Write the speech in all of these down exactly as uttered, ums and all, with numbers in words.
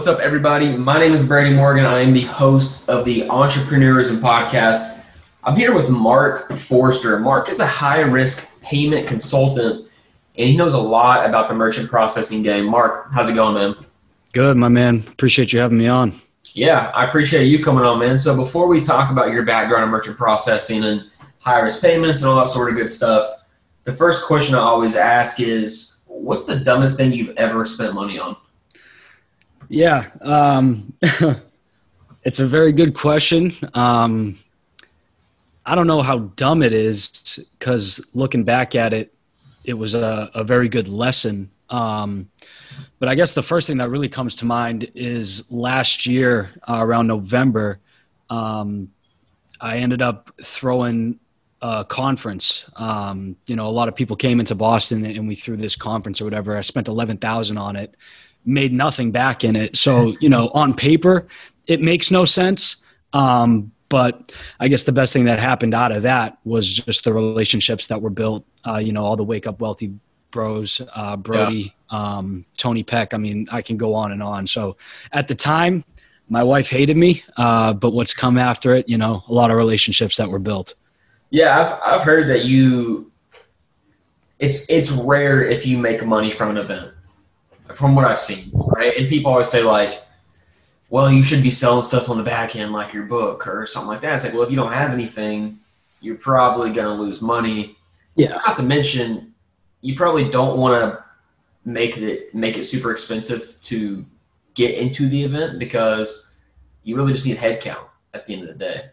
What's up, everybody? My name is Brady Morgan. I am the host of the Entrepreneurism Podcast. I'm here with Mark Forster. Mark is a high-risk payment consultant, and he knows a lot about the merchant processing game. Mark, how's it going, man? Good, my man. Appreciate you having me on. Yeah, I appreciate you coming on, man. So before we talk about your background in merchant processing and high-risk payments and all that sort of good stuff, the first question I always ask is, what's the dumbest thing you've ever spent money on? Yeah, um, it's a very good question. Um, I don't know how dumb it is because looking back at it, it was a, a very good lesson. Um, but I guess the first thing that really comes to mind is last year uh, around November, um, I ended up throwing a conference. Um, you know, a lot of people came into Boston and we threw this conference or whatever. I spent eleven thousand dollars on it. Made nothing back in it. So, you know, on paper, it makes no sense. Um, but I guess the best thing that happened out of that was just the relationships that were built, uh, you know, all the Wake Up Wealthy bros, uh, Brody, yeah. um, Tony Peck. I mean, I can go on and on. So at the time, my wife hated me, uh, but what's come after it, you know, a lot of relationships that were built. Yeah. I've, I've heard that you, it's, it's rare if you make money from an event. From what I've seen, right? And people always say like, well, you should be selling stuff on the back end, like your book or something like that. It's like, well, if you don't have anything, you're probably going to lose money. Yeah. Not to mention, you probably don't want to make it, make it super expensive to get into the event because you really just need headcount at the end of the day.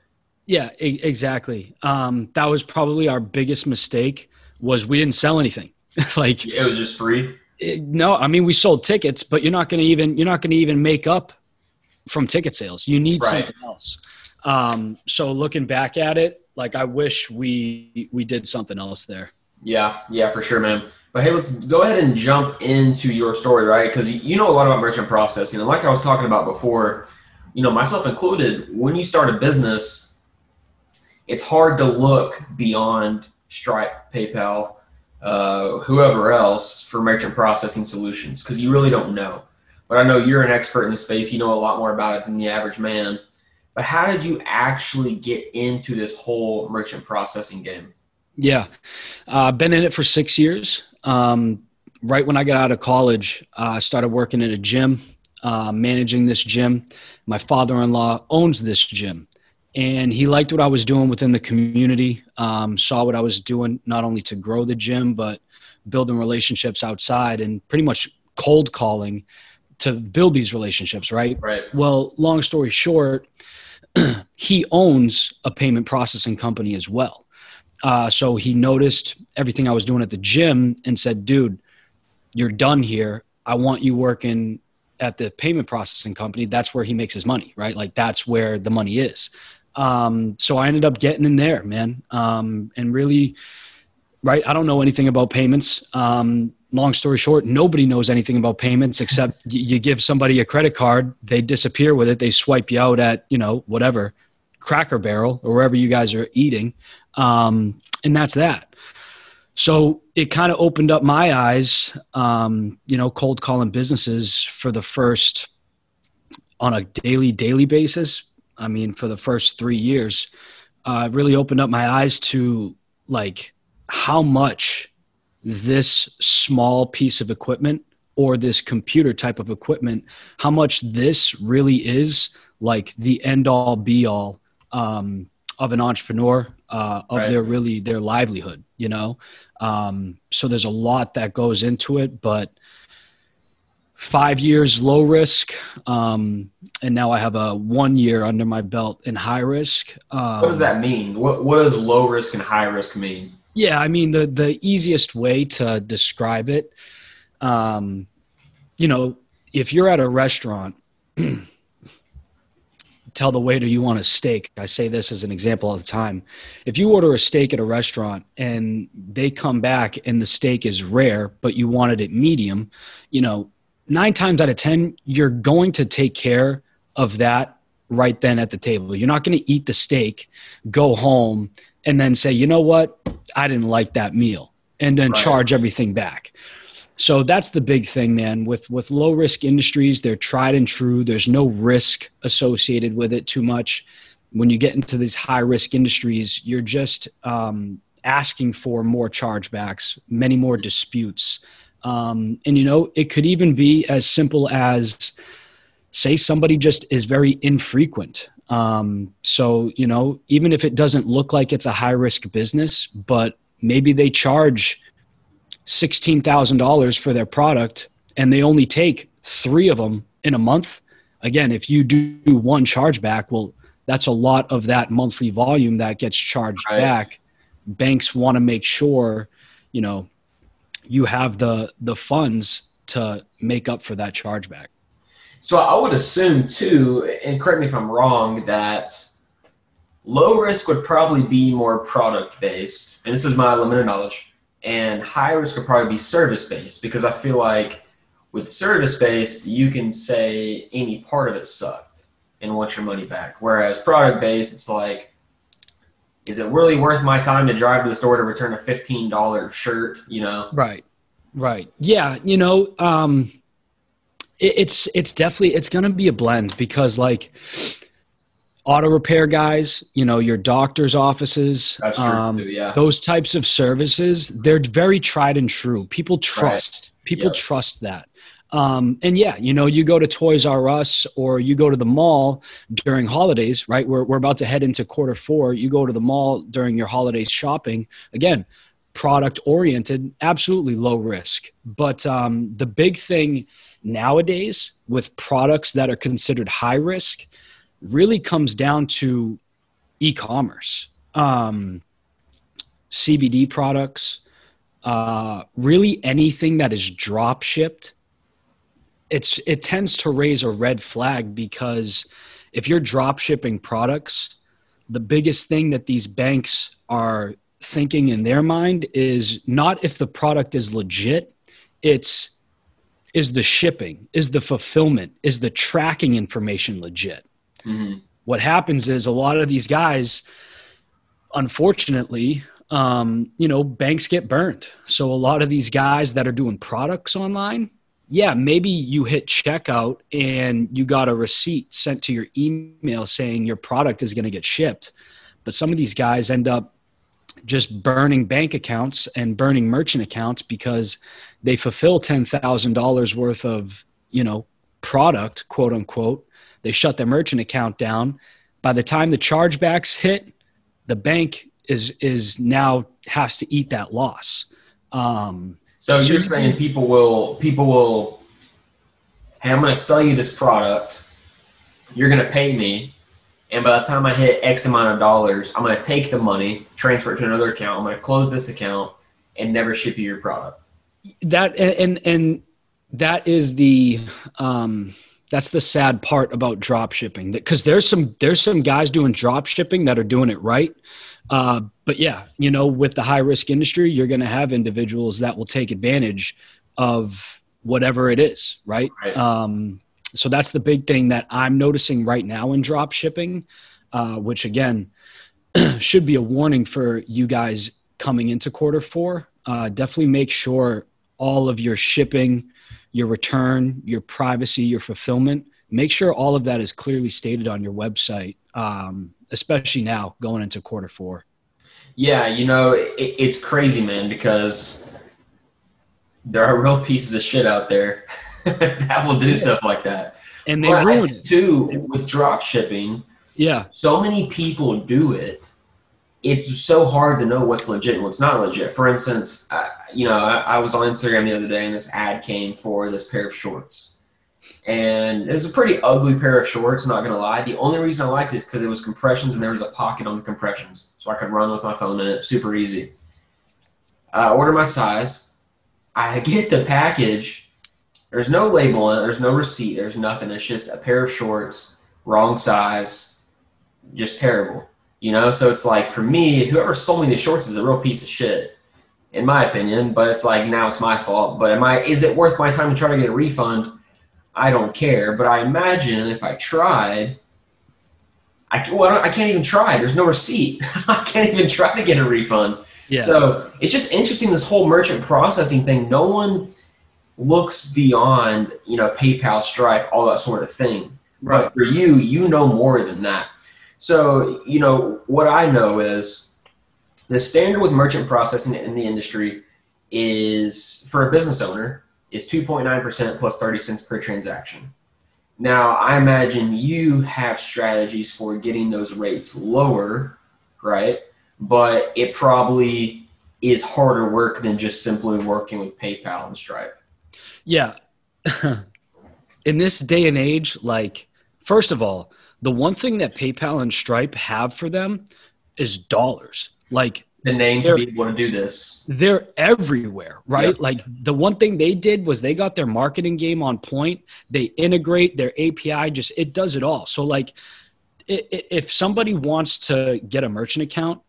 Yeah, e- exactly. Um, that was probably our biggest mistake was we didn't sell anything. Like it was just free. No, I mean, we sold tickets, but you're not going to even, you're not going to even make up from ticket sales. You need right. something else. Um, so looking back at it, like I wish we, we did something else there. Yeah. Yeah, for sure, man. But hey, let's go ahead and jump into your story, right? Cause you know a lot about merchant processing. And like I was talking about before, you know, myself included, when you start a business, it's hard to look beyond Stripe, PayPal, uh, whoever else for merchant processing solutions. Cause you really don't know, but I know you're an expert in the space. You know a lot more about it than the average man, but how did you actually get into this whole merchant processing game? Yeah. Uh, been in it for six years. Um, right when I got out of college, I uh, started working at a gym, uh, managing this gym. My father-in-law owns this gym. And he liked what I was doing within the community, um, saw what I was doing, not only to grow the gym, but building relationships outside and pretty much cold calling to build these relationships, right? Right. Well, long story short, he owns a payment processing company as well. Uh, so he noticed everything I was doing at the gym and said, dude, you're done here. I want you working at the payment processing company. That's where he makes his money, right? Like that's where the money is. Um, so I ended up getting in there, man. Um, and really, right. I don't know anything about payments. Um, long story short, nobody knows anything about payments except you give somebody a credit card, they disappear with it. They swipe you out at, you know, whatever, Cracker Barrel or wherever you guys are eating. Um, and that's that. So it kind of opened up my eyes, um, you know, cold calling businesses for the first on a daily, daily basis. I mean, for the first three years, uh, really opened up my eyes to like how much this small piece of equipment or this computer type of equipment, how much this really is like the end all be all um, of an entrepreneur, uh, of right. their really their livelihood, you know? Um, so there's a lot that goes into it, but five years low risk. Um, and now I have a one year under my belt in high risk. Um, what does that mean? What what does low risk and high risk mean? Yeah. I mean, the, the easiest way to describe it, um, you know, if you're at a restaurant, tell the waiter you want a steak. I say this as an example all the time. If you order a steak at a restaurant and they come back and the steak is rare, but you wanted it medium, you know, nine times out of ten, you're going to take care of that right then at the table. You're not going to eat the steak, go home, and then say, you know what? I didn't like that meal, and then right. charge everything back. So that's the big thing, man. With with low risk industries, they're tried and true. There's no risk associated with it too much. When you get into these high risk industries, you're just um, asking for more chargebacks, many more disputes. Um, and, you know, it could even be as simple as, say, somebody just is very infrequent. Um, so, you know, even if it doesn't look like it's a high risk business, but maybe they charge sixteen thousand dollars for their product and they only take three of them in a month. Again, if you do one chargeback, well, that's a lot of that monthly volume that gets charged right. back. Banks want to make sure, you know, you have the the funds to make up for that chargeback. So I would assume too, and correct me if I'm wrong, that low risk would probably be more product based, and this is my limited knowledge, and high risk would probably be service based, because I feel like with service based, you can say any part of it sucked and want your money back. Whereas product based, it's like, is it really worth my time to drive to the store to return a fifteen dollar shirt, you know? Right. Right. Yeah. You know, um, it, it's, it's definitely, it's going to be a blend, because like auto repair guys, you know, your doctor's offices, That's true um, too, yeah. those types of services, they're very tried and true. People trust, right. people yep. trust that. Um, and yeah, you know, you go to Toys R Us or you go to the mall during holidays, right? We're, we're about to head into quarter four. You go to the mall during your holiday shopping. Again, product oriented, absolutely low risk. But um, the big thing nowadays with products that are considered high risk really comes down to e-commerce, um, C B D products, uh, really anything that is drop shipped. It's, it tends to raise a red flag, because if you're drop shipping products, the biggest thing that these banks are thinking in their mind is not if the product is legit, it's is the shipping, is the fulfillment, is the tracking information legit? Mm-hmm. What happens is a lot of these guys, unfortunately, um, you know, banks get burned. So a lot of these guys that are doing products online, yeah, maybe you hit checkout and you got a receipt sent to your email saying your product is going to get shipped. But some of these guys end up just burning bank accounts and burning merchant accounts because they fulfill ten thousand dollars worth of, you know, product, quote unquote. They shut their merchant account down. By the time the chargebacks hit, the bank is, is now has to eat that loss. Um, So you're saying people will, people will, hey, I'm going to sell you this product. You're going to pay me. And by the time I hit X amount of dollars, I'm going to take the money, transfer it to another account. I'm going to close this account and never ship you your product. That, and, and that is the, um, that's the sad part about drop shipping, because there's some, there's some guys doing drop shipping that are doing it right. Uh, but yeah, you know, with the high risk industry, you're going to have individuals that will take advantage of whatever it is. Right. right. Um, so that's the big thing that I'm noticing right now in drop shipping, uh, which again, should be a warning for you guys coming into quarter four. Uh, definitely make sure all of your shipping, your return, your privacy, your fulfillment, make sure all of that is clearly stated on your website. Um, especially now going into quarter four. Yeah. You know, it, it's crazy, man, because there are real pieces of shit out there that will do yeah. stuff like that. And they but ruin it too with drop shipping. Yeah. So many people do it. It's so hard to know what's legit and what's not legit. For instance, I, you know, I, I was on Instagram the other day and this ad came for this pair of shorts. And it was a pretty ugly pair of shorts, not going to lie. The only reason I liked it is because it was compressions and there was a pocket on the compressions. So I could run with my phone in it, super easy. I uh, order my size. I get the package. There's no label on it. There's no receipt. There's nothing. It's just a pair of shorts, wrong size, just terrible. You know, so it's like for me, whoever sold me these shorts is a real piece of shit, in my opinion. But it's like now it's my fault. But am I? Is it worth my time to try to get a refund? I don't care, but I imagine if I tried, I, well, I can't even try. There's no receipt. I can't even try to get a refund. Yeah. So it's just interesting, this whole merchant processing thing. No one looks beyond, you know, PayPal, Stripe, all that sort of thing. Right. But for you, you know more than that. So, you know, what I know is the standard with merchant processing in the industry is, for a business owner, is two point nine percent plus thirty cents per transaction. Now, I imagine you have strategies for getting those rates lower, right? But it probably is harder work than just simply working with PayPal and Stripe. Yeah. In this day and age, like, first of all, the one thing that PayPal and Stripe have for them is dollars. Like, the name to be able to do this. They're everywhere, right? Yep. Like, the one thing they did was they got their marketing game on point. They integrate their A P I, just, it does it all. So like, if somebody wants to get a merchant account,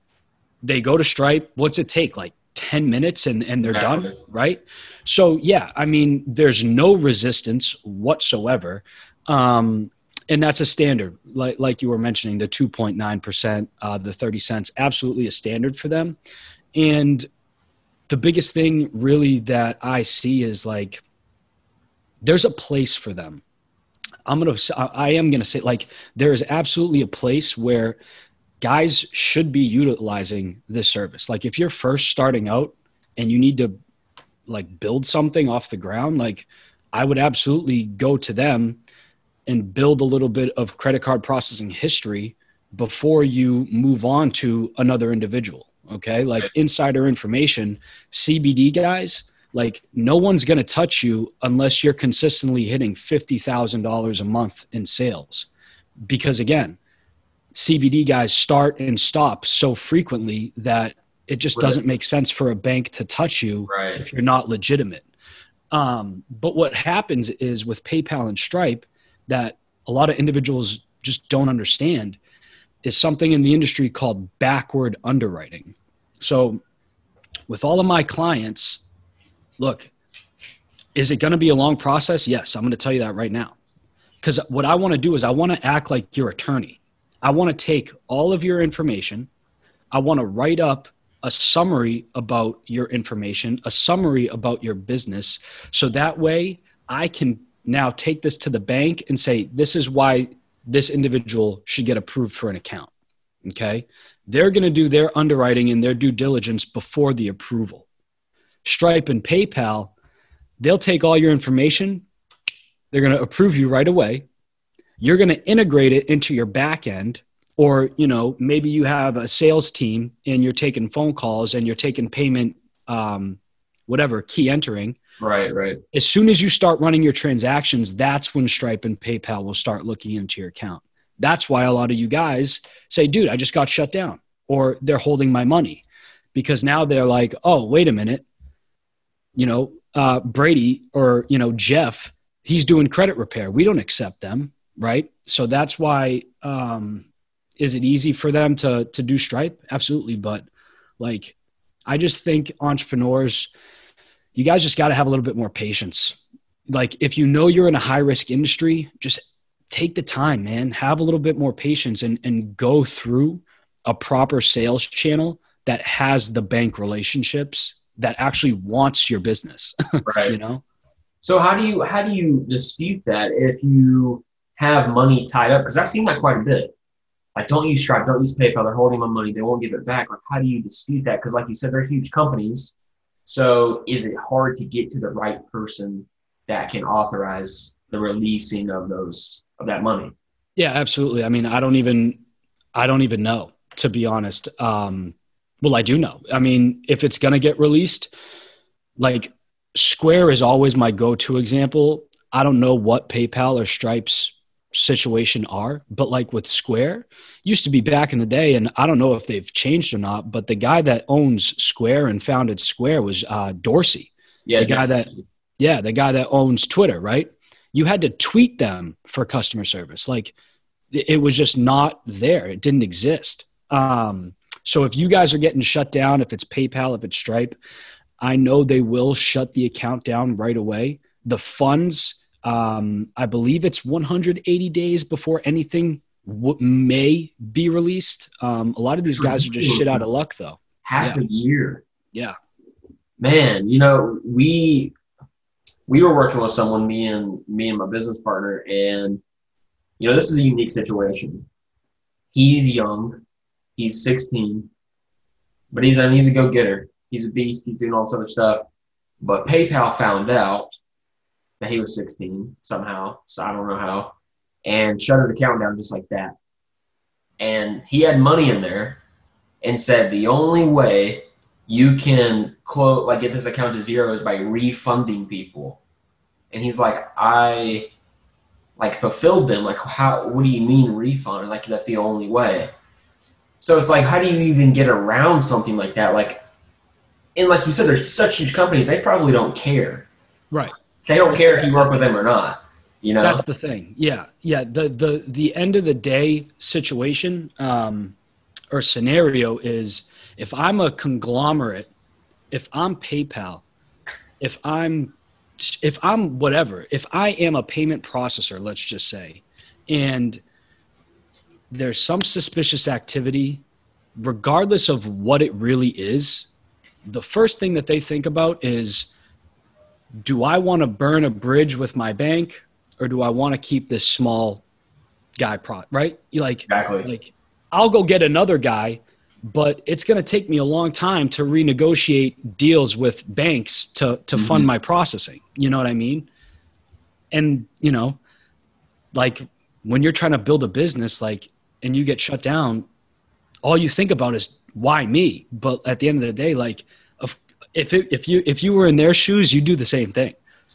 they go to Stripe. What's it take? Like ten minutes and, and they're exactly. done, right? So yeah, I mean, there's no resistance whatsoever. Um, And that's a standard, like like you were mentioning, the two point nine percent, uh, the thirty cents, absolutely a standard for them. And the biggest thing really that I see is like, there's a place for them. I'm going to, I am going to say like, there is absolutely a place where guys should be utilizing this service. Like if you're first starting out and you need to like build something off the ground, like I would absolutely go to them and build a little bit of credit card processing history before you move on to another individual. Okay. Like insider information, C B D guys, like no one's going to touch you unless you're consistently hitting fifty thousand dollars a month in sales. Because again, C B D guys start and stop so frequently that it just right. doesn't make sense for a bank to touch you right. if you're not legitimate. Um, but what happens is with PayPal and Stripe, that a lot of individuals just don't understand is something in the industry called backward underwriting. So with all of my clients, look, is it going to be a long process? Yes. I'm going to tell you that right now. Because what I want to do is I want to act like your attorney. I want to take all of your information. I want to write up a summary about your information, a summary about your business. So that way I can now take this to the bank and say, this is why this individual should get approved for an account. Okay. They're going to do their underwriting and their due diligence before the approval. Stripe and PayPal, they'll take all your information. They're going to approve you right away. You're going to integrate it into your back end, or, you know, maybe you have a sales team and you're taking phone calls and you're taking payment, um, whatever, key entering. Right, right. As soon as you start running your transactions, that's when Stripe and PayPal will start looking into your account. That's why a lot of you guys say, dude, I just got shut down, or they're holding my money, because now they're like, oh, wait a minute. You know, uh, Brady or, you know, Jeff, he's doing credit repair. We don't accept them. Right. So that's why, um, is it easy for them to, to do Stripe? Absolutely. But like, I just think entrepreneurs, you guys just got to have a little bit more patience. Like if you know you're in a high risk industry, just take the time, man, have a little bit more patience and, and go through a proper sales channel that has the bank relationships that actually wants your business, right? You know? So how do you, how do you dispute that if you have money tied up? Cause I've seen that quite a bit. Like don't use Stripe, don't use PayPal. They're holding my money. They won't give it back. Like how do you dispute that? Cause like you said, they're huge companies. So is it hard to get to the right person that can authorize the releasing of those, of that money? Yeah, absolutely. I mean, I don't even, I don't even know, to be honest. Um, well, I do know. I mean, if it's going to get released, like Square is always my go-to example. I don't know what PayPal or Stripe's situation are, but like with Square, used to be back in the day, and I don't know if they've changed or not, but the guy that owns Square and founded Square was uh, Dorsey. Yeah, the guy that yeah, the guy that owns Twitter, right? You had to tweet them for customer service. Like it was just not there. It didn't exist. Um, so if you guys are getting shut down, if it's PayPal, if it's Stripe, I know they will shut the account down right away. The funds, Um, I believe it's one hundred eighty days before anything w- may be released. Um, a lot of these guys are just shit out of luck though. Half yeah. a year. Yeah, man, you know, we, we were working with someone, me and me and my business partner, and you know, this is a unique situation. He's young, he's sixteen, but he's a, he's a go-getter. He's a beast, he's doing all this other stuff. But PayPal found out that he was sixteen somehow, so I don't know how, and shut his account down just like that. And he had money in there and said the only way you can close, like get this account to zero is by refunding people. And he's like, I like fulfilled them. Like, how, what do you mean refund? Like, that's the only way. So it's like, how do you even get around something like that? Like, and like you said, there's such huge companies, they probably don't care. Right. They don't care if you work with them or not. You know? That's the thing. Yeah. Yeah. The, the, the end of the day situation um, or scenario is, if I'm a conglomerate, if I'm PayPal, if I'm, if I'm whatever, if I am a payment processor, let's just say, and there's some suspicious activity, regardless of what it really is, the first thing that they think about is, do I want to burn a bridge with my bank, or do I want to keep this small guy pro right? Like, exactly. Like, I'll go get another guy, but it's going to take me a long time to renegotiate deals with banks to, to mm-hmm. fund my processing. You know what I mean? And you know, like when you're trying to build a business, like, and you get shut down, all you think about is why me? But at the end of the day, like if, if, it, if you, if you were in their shoes, you do the same thing.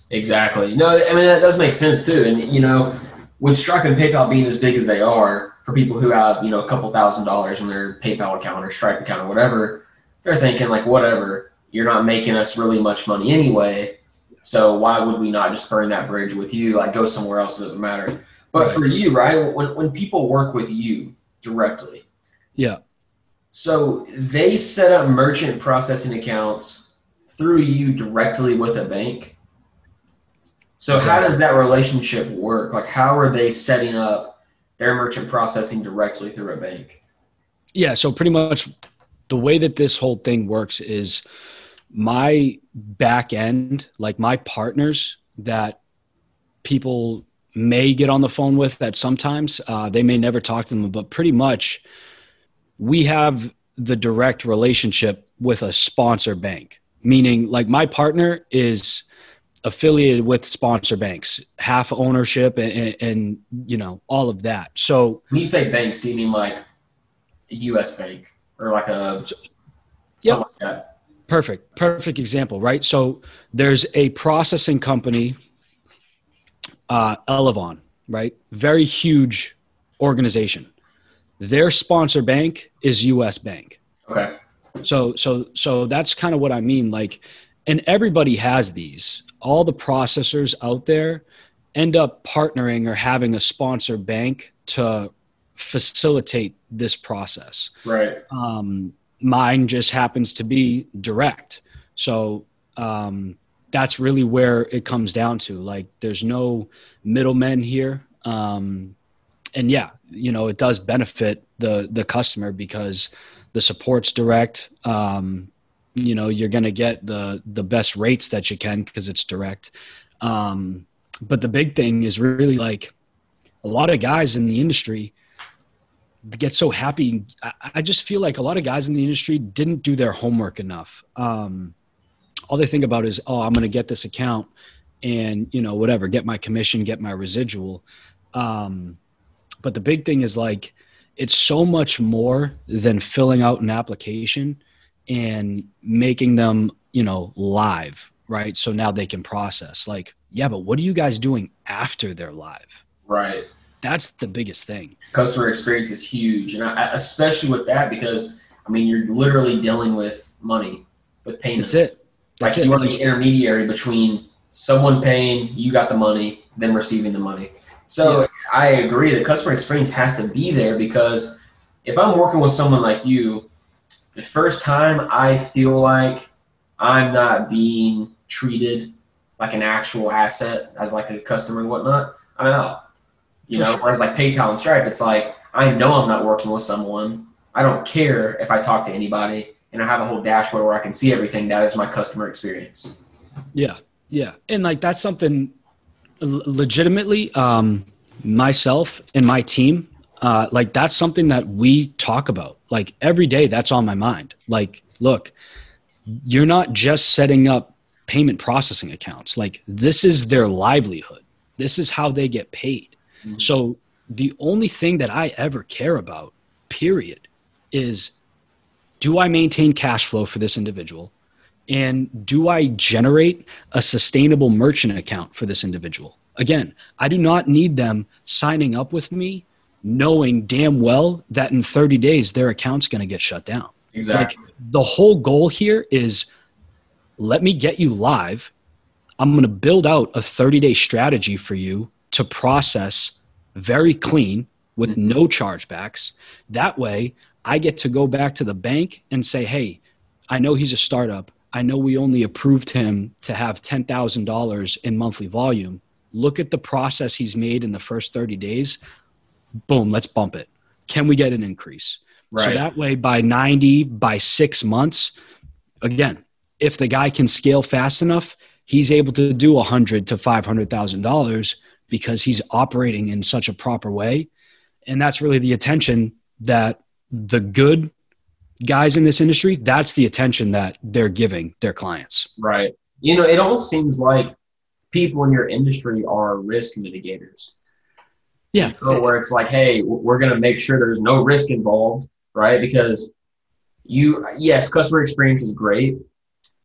Exactly. No, I mean, that does make sense too. And you know, with Stripe and PayPal being as big as they are, for people who have, you know, a couple thousand dollars in their PayPal account or Stripe account or whatever, they're thinking like, whatever, you're not making us really much money anyway, so why would we not just burn that bridge with you? Like, go somewhere else, it doesn't matter. But for you, right, when, when people work with you directly, yeah, so they set up merchant processing accounts through you directly with a bank. So how does that relationship work? Like, how are they setting up their merchant processing directly through a bank? Yeah. So pretty much the way that this whole thing works is my back end, like my partners that people may get on the phone with that sometimes uh, they may never talk to them, but pretty much we have the direct relationship with a sponsor bank, meaning like my partner is affiliated with sponsor banks, half ownership, and, and, and you know, all of that. So when you say banks, do you mean like a U S bank or like a yeah. something like that? Perfect, perfect example, right? So there's a processing company, uh, Elevon, right? Very huge organization. Their sponsor bank is U S Bank. Okay. So so so that's kind of what I mean. Like, and everybody has these. All the processors out there end up partnering or having a sponsor bank to facilitate this process. Right. Um, mine just happens to be direct. So um, that's really where it comes down to. Like, there's no middlemen here. Um, and yeah, you know, it does benefit the, the customer because the support's direct. Um, you know, you're going to get the, the best rates that you can because it's direct. Um, but the big thing is really like a lot of guys in the industry get so happy. I, I just feel like a lot of guys in the industry didn't do their homework enough. Um, all they think about is, oh, I'm going to get this account and, you know, whatever, get my commission, get my residual. Um, but the big thing is like, it's so much more than filling out an application and making them, you know, live, right? So now they can process. Like, yeah, but what are you guys doing after they're live? Right. That's the biggest thing. Customer experience is huge. And I, especially with that, because I mean, you're literally dealing with money, with payments. That's it. That's like, it. You are the intermediary between someone paying, you got the money, them receiving the money. So yeah. I agree. The customer experience has to be there, because if I'm working with someone like you, the first time I feel like I'm not being treated like an actual asset as like a customer and whatnot, I'm out. You know, whereas like PayPal and Stripe, it's like, I know I'm not working with someone. I don't care if I talk to anybody, and I have a whole dashboard where I can see everything. That is my customer experience. Yeah. Yeah. And like, that's something legitimately, um, myself and my team, uh, like that's something that we talk about like every day. That's on my mind. Like, look, you're not just setting up payment processing accounts. Like this is their livelihood. This is how they get paid. Mm-hmm. So the only thing that I ever care about, period, is do I maintain cash flow for this individual? And do I generate a sustainable merchant account for this individual? Again, I do not need them signing up with me knowing damn well that in thirty days, their account's going to get shut down. Exactly. Like, the whole goal here is let me get you live. I'm going to build out a thirty day strategy for you to process very clean with no chargebacks. That way I get to go back to the bank and say, hey, I know he's a startup. I know we only approved him to have ten thousand dollars in monthly volume. Look at the process he's made in the first thirty days. Boom, let's bump it. Can we get an increase? Right. So that way by ninety, by six months, again, if the guy can scale fast enough, he's able to do one hundred thousand to five hundred thousand dollars because he's operating in such a proper way. And that's really the attention that the good guys in this industry, that's the attention that they're giving their clients. Right. You know, it almost seems like people in your industry are risk mitigators. Yeah. So where it's like, hey, we're going to make sure there's no risk involved, right? Because you, yes, customer experience is great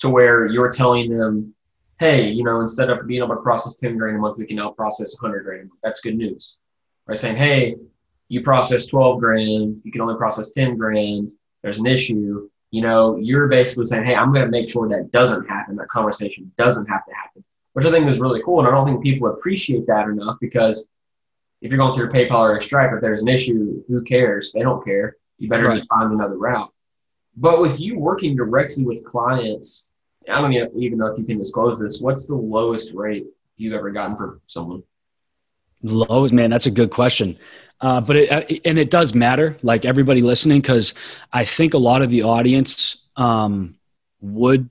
to where you're telling them, hey, you know, instead of being able to process ten grand a month, we can now process one hundred grand a month. That's good news. Right? Saying, hey, you process twelve grand, you can only process ten grand. There's an issue. You know, you're basically saying, hey, I'm going to make sure that doesn't happen. That conversation doesn't have to happen, which I think is really cool. And I don't think people appreciate that enough because if you're going through PayPal or Stripe, if there's an issue, who cares? They don't care. You better right. just find another route. But with you working directly with clients, I don't even know if you can disclose this. What's the lowest rate you've ever gotten for someone? Lowest, man, that's a good question. Uh, but it, and it does matter, like everybody listening, because I think a lot of the audience um, would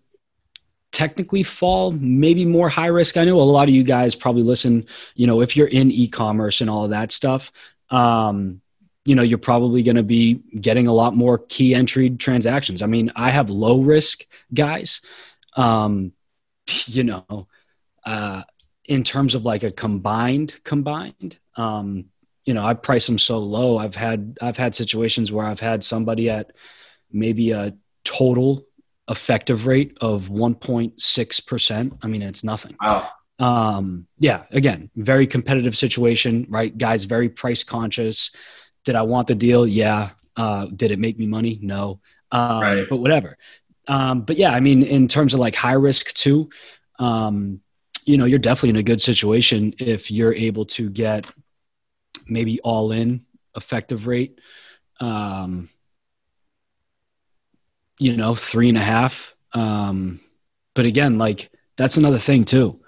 technically fall maybe more high risk. I know a lot of you guys probably listen, you know, if you're in e-commerce and all of that stuff, um, you know, you're probably going to be getting a lot more key entry transactions. I mean, I have low risk guys. Um, you know, uh, in terms of like a combined combined, um, you know, I price them so low. I've had, I've had situations where I've had somebody at maybe a total effective rate of one point six percent. I mean, it's nothing. Wow. Um, yeah. Again, very competitive situation, right? Guys, very price conscious. Did I want the deal? Yeah. Uh, did it make me money? No. Um, right. But whatever. Um, but yeah, I mean, in terms of like high risk too, um, you know, you're definitely in a good situation if you're able to get maybe all in effective rate, um, you know, three and a half. Um, but again, like that's another thing too.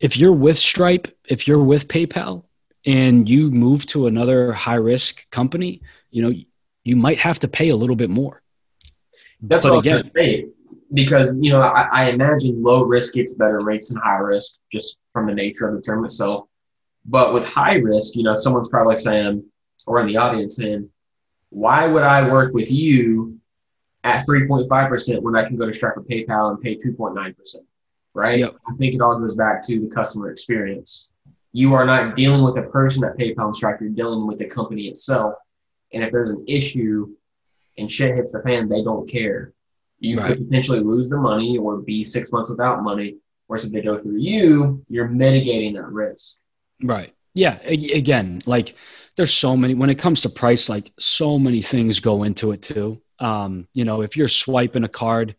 If you're with Stripe, if you're with PayPal and you move to another high risk company, you know, you might have to pay a little bit more. That's but what again, I was gonna say, because, you know, I, I imagine low risk gets better rates than high risk just from the nature of the term itself. But with high risk, you know, someone's probably saying, or in the audience saying, why would I work with you at three point five percent when I can go to Stripe or PayPal and pay two point nine percent, right? Yep. I think it all goes back to the customer experience. You are not dealing with a person at PayPal and Stripe, you're dealing with the company itself. And if there's an issue, and shit hits the fan, they don't care. You right. could potentially lose the money or be six months without money. Whereas if they go through you, you're mitigating that risk. Right. Yeah. Again, like there's so many, when it comes to price, like so many things go into it too. Um, you know, if you're swiping a card,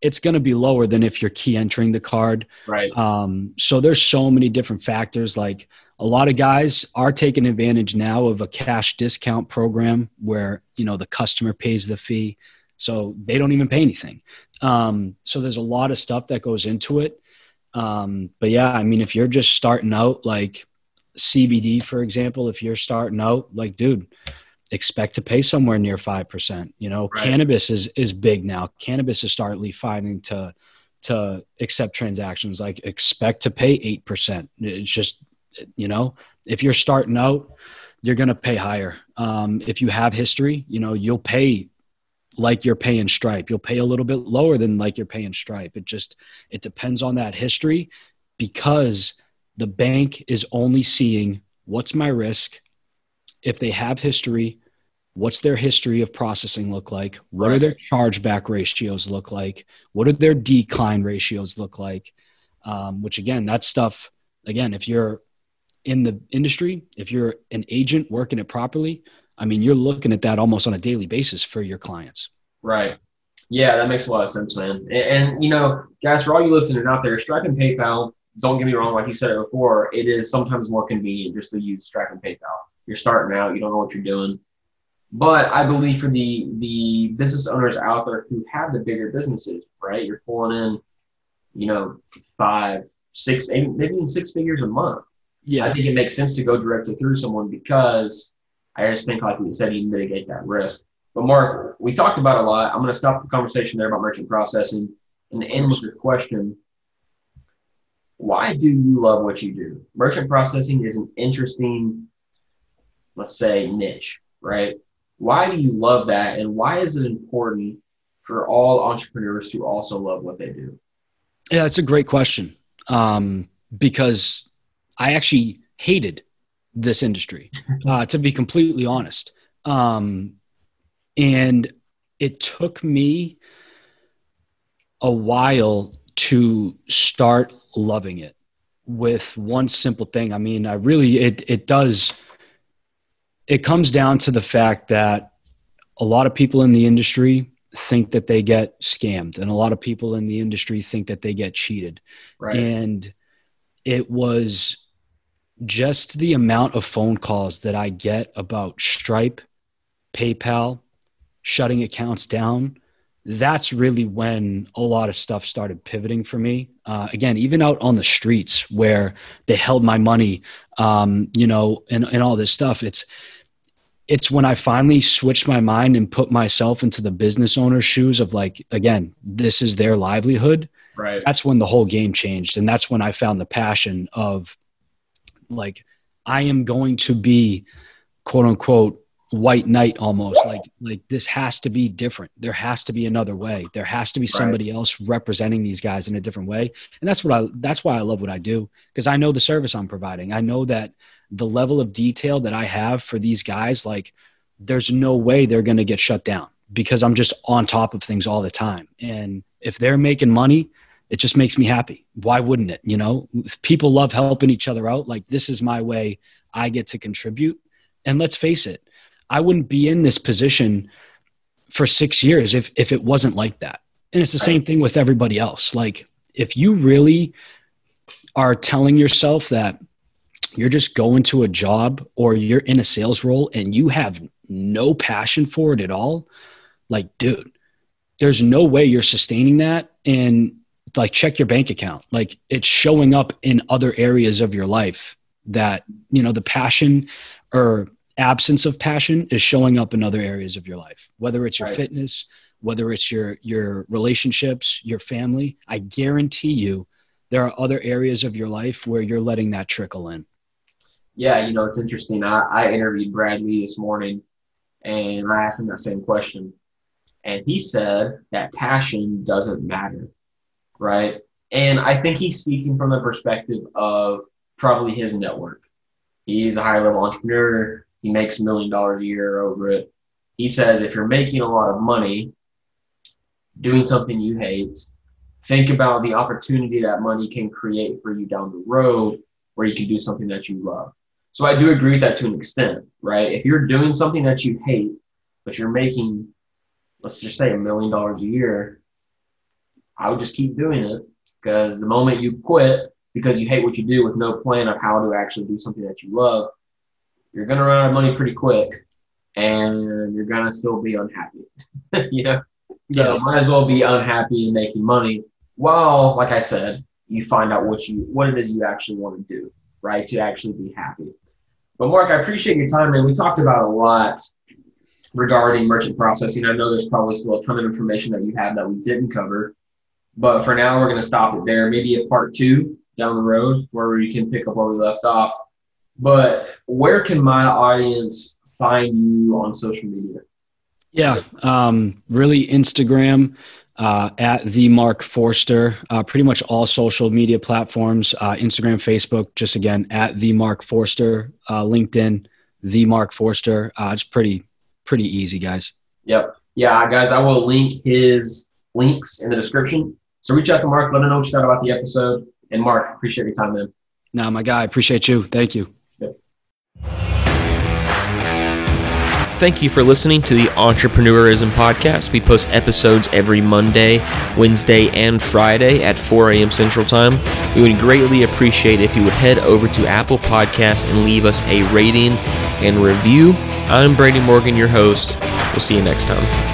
it's going to be lower than if you're key entering the card. Right. Um, so there's so many different factors. Like a lot of guys are taking advantage now of a cash discount program where, you know, the customer pays the fee, so they don't even pay anything. Um, so there's a lot of stuff that goes into it. Um, but yeah, I mean, if you're just starting out, like C B D, for example, if you're starting out, like, dude, expect to pay somewhere near five percent, you know, right. Cannabis is, is big now. Cannabis is starting five to to accept transactions, like expect to pay eight percent. It's just, you know, if you're starting out, you're going to pay higher. Um, if you have history, you know, you'll pay like you're paying Stripe. You'll pay a little bit lower than like you're paying Stripe. It just, it depends on that history, because the bank is only seeing what's my risk. If they have history, what's their history of processing look like? What right. are their chargeback ratios look like? What do their decline ratios look like? Um, which again, that stuff, again, if you're in the industry, if you're an agent working it properly, I mean, you're looking at that almost on a daily basis for your clients. Right. Yeah, that makes a lot of sense, man. And, and you know, guys, for all you listening out there, Stripe and PayPal, don't get me wrong, like you said it before, it is sometimes more convenient just to use Stripe and PayPal. You're starting out, you don't know what you're doing. But I believe for the the business owners out there who have the bigger businesses, right? You're pulling in, you know, five, six, maybe, maybe even six figures a month. Yeah, I think it makes sense to go directly through someone, because I just think, like we said, you mitigate that risk. But Mark, we talked about a lot. I'm going to stop the conversation there about merchant processing and end with this question. Why do you love what you do? Merchant processing is an interesting, let's say, niche, right? Why do you love that? And why is it important for all entrepreneurs to also love what they do? Yeah, it's a great question. Um, because I actually hated this industry, uh, to be completely honest. Um, and it took me a while to start loving it with one simple thing. I mean, I really, it, it does... It comes down to the fact that a lot of people in the industry think that they get scammed, and a lot of people in the industry think that they get cheated. Right. And it was just the amount of phone calls that I get about Stripe, PayPal, shutting accounts down. That's really when a lot of stuff started pivoting for me. Uh, again, even out on the streets where they held my money, um, you know, and, and all this stuff. It's, it's when I finally switched my mind and put myself into the business owner's shoes of, like, again, this is their livelihood. Right. That's when the whole game changed. And that's when I found the passion of, like, I am going to be, quote unquote, white knight almost, like like this has to be different. There has to be another way. There has to be somebody right. else representing these guys in a different way. And that's what I that's why I love what I do, because I know the service I'm providing. I know that the level of detail that I have for these guys, like, there's no way they're going to get shut down, because I'm just on top of things all the time. And if they're making money, it just makes me happy. Why wouldn't it? You know, people love helping each other out. Like, this is my way. I get to contribute. And let's face it, I wouldn't be in this position for six years if, if it wasn't like that. And it's the same thing with everybody else. Like, if you really are telling yourself that you're just going to a job or you're in a sales role and you have no passion for it at all, like, dude, there's no way you're sustaining that. And, like, check your bank account. Like, it's showing up in other areas of your life that, you know, the passion or absence of passion is showing up in other areas of your life, whether it's your right. fitness, whether it's your, your relationships, your family. I guarantee you there are other areas of your life where you're letting that trickle in. Yeah. You know, it's interesting. I, I interviewed Brad Lee this morning, and I asked him that same question, and he said that passion doesn't matter. Right. And I think he's speaking from the perspective of probably his network. He's a high level entrepreneur. He makes a million dollars a year over it. He says, if you're making a lot of money doing something you hate, think about the opportunity that money can create for you down the road where you can do something that you love. So I do agree with that to an extent, right? If you're doing something that you hate, but you're making, let's just say, a million dollars a year, I would just keep doing it, because the moment you quit because you hate what you do with no plan of how to actually do something that you love, you're going to run out of money pretty quick, and you're going to still be unhappy. You know? So yeah. Might as well be unhappy and making money while, like I said, you find out what you what it is you actually want to do, right, to actually be happy. But, Mark, I appreciate your time, man. We talked about a lot regarding merchant processing. I know there's probably still a ton of information that you have that we didn't cover. But for now, we're going to stop it there. Maybe a part two down the road where we can pick up where we left off. But where can my audience find you on social media? Yeah, um, really Instagram, uh, at the Mark Forster, uh, pretty much all social media platforms, uh, Instagram, Facebook, just again, at the Mark Forster, uh, LinkedIn, the Mark Forster. Uh, it's pretty, pretty easy, guys. Yep. Yeah, guys, I will link his links in the description. So reach out to Mark, let him know what you thought about the episode. And Mark, appreciate your time, man. Nah, my guy, appreciate you. Thank you. Yep. Thank you for listening to the Entrepreneurism Podcast. We post episodes every Monday, Wednesday, and Friday at four a.m. Central Time. We would greatly appreciate if you would head over to Apple Podcasts and leave us a rating and review. I'm Brady Morgan, your host. We'll see you next time.